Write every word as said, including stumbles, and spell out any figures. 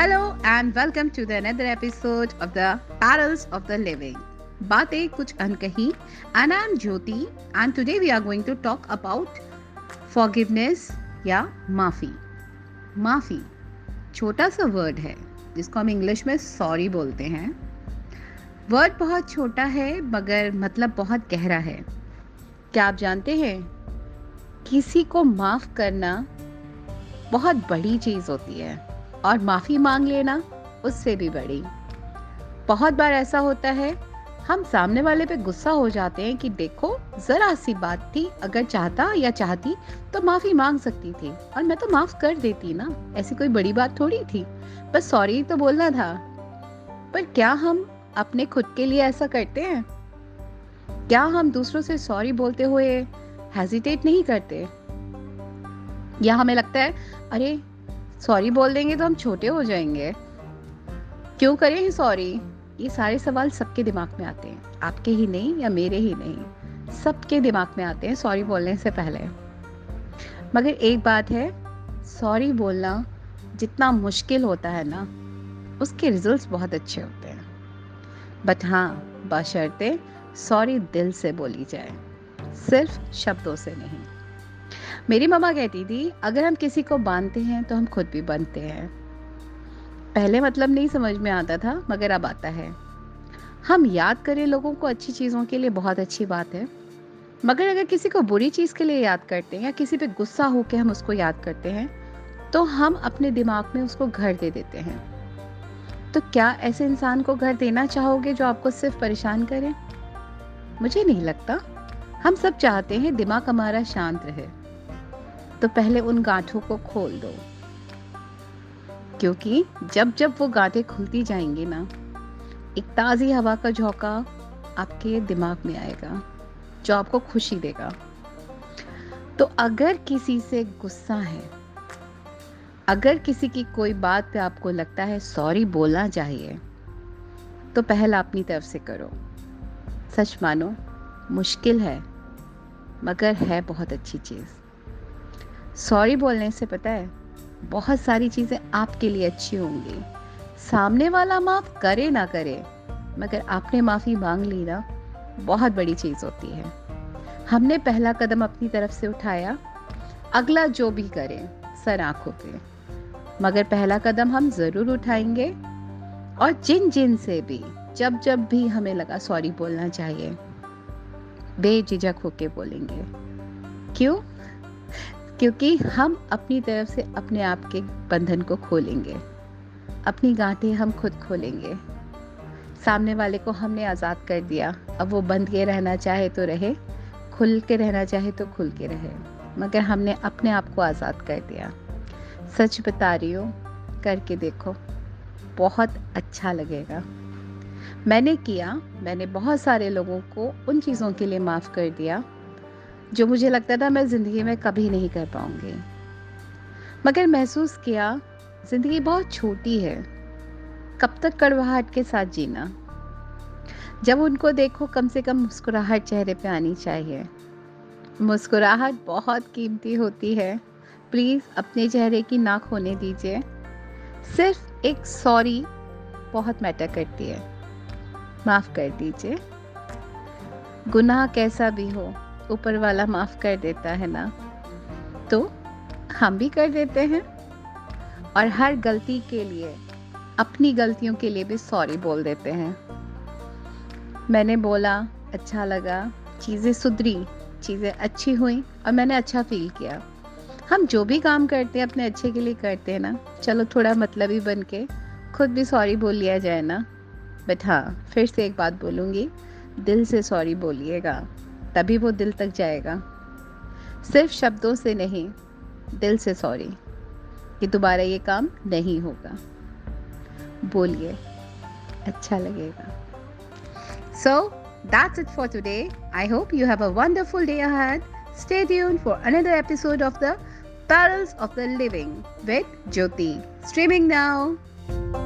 Hello and welcome to the another episode of the parallels of the living. बातें कुछ अनकही। And I am Jyoti and today we are going to talk about forgiveness या माफ़ी। माफ़ी छोटा सा word है जिसको हम इंग्लिश में सॉरी बोलते हैं। वर्ड बहुत छोटा है मगर मतलब बहुत गहरा है। क्या आप जानते हैं किसी को माफ़ करना बहुत बड़ी चीज़ होती है और माफ़ी मांग लेना उससे भी बड़ी। बहुत बार ऐसा होता है हम सामने वाले पे गुस्सा हो जाते हैं कि देखो ज़रा सी बात थी, अगर चाहता या चाहती तो माफ़ी मांग सकती थी और मैं तो माफ़ कर देती ना, ऐसी कोई बड़ी बात थोड़ी थी, बस सॉरी तो बोलना था। पर क्या हम अपने खुद के लिए ऐसा करते हैं? क्या हम दूसरों से सॉरी बोलते हुए हेजिटेट नहीं करते? या हमें लगता है अरे सॉरी बोल देंगे तो हम छोटे हो जाएंगे, क्यों करें सॉरी? ये सारे सवाल सबके दिमाग में आते हैं, आपके ही नहीं या मेरे ही नहीं, सबके दिमाग में आते हैं सॉरी बोलने से पहले। मगर एक बात है, सॉरी बोलना जितना मुश्किल होता है ना, उसके रिजल्ट्स बहुत अच्छे होते हैं। बट हाँ, बशर्ते सॉरी दिल से बोली जाए, सिर्फ शब्दों से नहीं। मेरी मम्मा कहती थी अगर हम किसी को बांधते हैं तो हम खुद भी बनते हैं। पहले मतलब नहीं समझ में आता था मगर अब आता है। हम याद करें लोगों को अच्छी चीज़ों के लिए बहुत अच्छी बात है, मगर अगर किसी को बुरी चीज़ के लिए याद करते हैं या किसी पे गुस्सा होकर हम उसको याद करते हैं तो हम अपने दिमाग में उसको घर दे देते हैं। तो क्या ऐसे इंसान को घर देना चाहोगे जो आपको सिर्फ परेशान करें? मुझे नहीं लगता। हम सब चाहते हैं दिमाग हमारा शांत रहे, तो पहले उन गांठों को खोल दो, क्योंकि जब जब वो गांठें खुलती जाएंगी ना, एक ताज़ी हवा का झोंका आपके दिमाग में आएगा जो आपको खुशी देगा। तो अगर किसी से गुस्सा है, अगर किसी की कोई बात पे आपको लगता है सॉरी बोलना चाहिए, तो पहल अपनी तरफ से करो। सच मानो मुश्किल है मगर है बहुत अच्छी चीज़। सॉरी बोलने से पता है बहुत सारी चीज़ें आपके लिए अच्छी होंगी। सामने वाला माफ़ करे ना करे, मगर आपने माफ़ी मांग ली ना, बहुत बड़ी चीज़ होती है। हमने पहला कदम अपनी तरफ से उठाया, अगला जो भी करे सर आँखों पे, मगर पहला कदम हम ज़रूर उठाएंगे। और जिन जिन से भी जब जब भी हमें लगा सॉरी बोलना चाहिए, बेझिझक होके बोलेंगे। क्यों? क्योंकि हम अपनी तरफ से अपने आप के बंधन को खोलेंगे, अपनी गांठें हम खुद खोलेंगे। सामने वाले को हमने आज़ाद कर दिया, अब वो बंध के रहना चाहे तो रहे, खुल के रहना चाहे तो खुल के रहे, मगर हमने अपने आप को आज़ाद कर दिया। सच बता रही हूँ, करके देखो बहुत अच्छा लगेगा। मैंने किया, मैंने बहुत सारे लोगों को उन चीज़ों के लिए माफ़ कर दिया जो मुझे लगता था मैं ज़िंदगी में कभी नहीं कर पाऊँगी। मगर महसूस किया ज़िंदगी बहुत छोटी है, कब तक कड़वाहट के साथ जीना। जब उनको देखो कम से कम मुस्कुराहट चेहरे पे आनी चाहिए। मुस्कुराहट बहुत कीमती होती है, प्लीज़ अपने चेहरे की ना खोने दीजिए। सिर्फ एक सॉरी बहुत मैटर करती है, माफ़ कर दीजिए। गुनाह कैसा भी हो ऊपर वाला माफ़ कर देता है ना, तो हम भी कर देते हैं। और हर गलती के लिए, अपनी गलतियों के लिए भी सॉरी बोल देते हैं। मैंने बोला, अच्छा लगा, चीज़ें सुधरी, चीज़ें अच्छी हुई और मैंने अच्छा फील किया। हम जो भी काम करते हैं अपने अच्छे के लिए करते हैं ना, चलो थोड़ा मतलबी बन के खुद भी सॉरी बोल लिया जाए ना। बट हाँ, फिर से एक बात बोलूँगी, दिल से सॉरी बोलिएगा, तभी वो दिल तक जाएगा। सिर्फ शब्दों से नहीं, दिल से सॉरी। कि दोबारा ये काम नहीं होगा, बोलिए, अच्छा लगेगा। So that's it for today. I hope you have a wonderful day ahead. Stay tuned for another episode of the Parallels of the Living with Jyoti. Streaming now.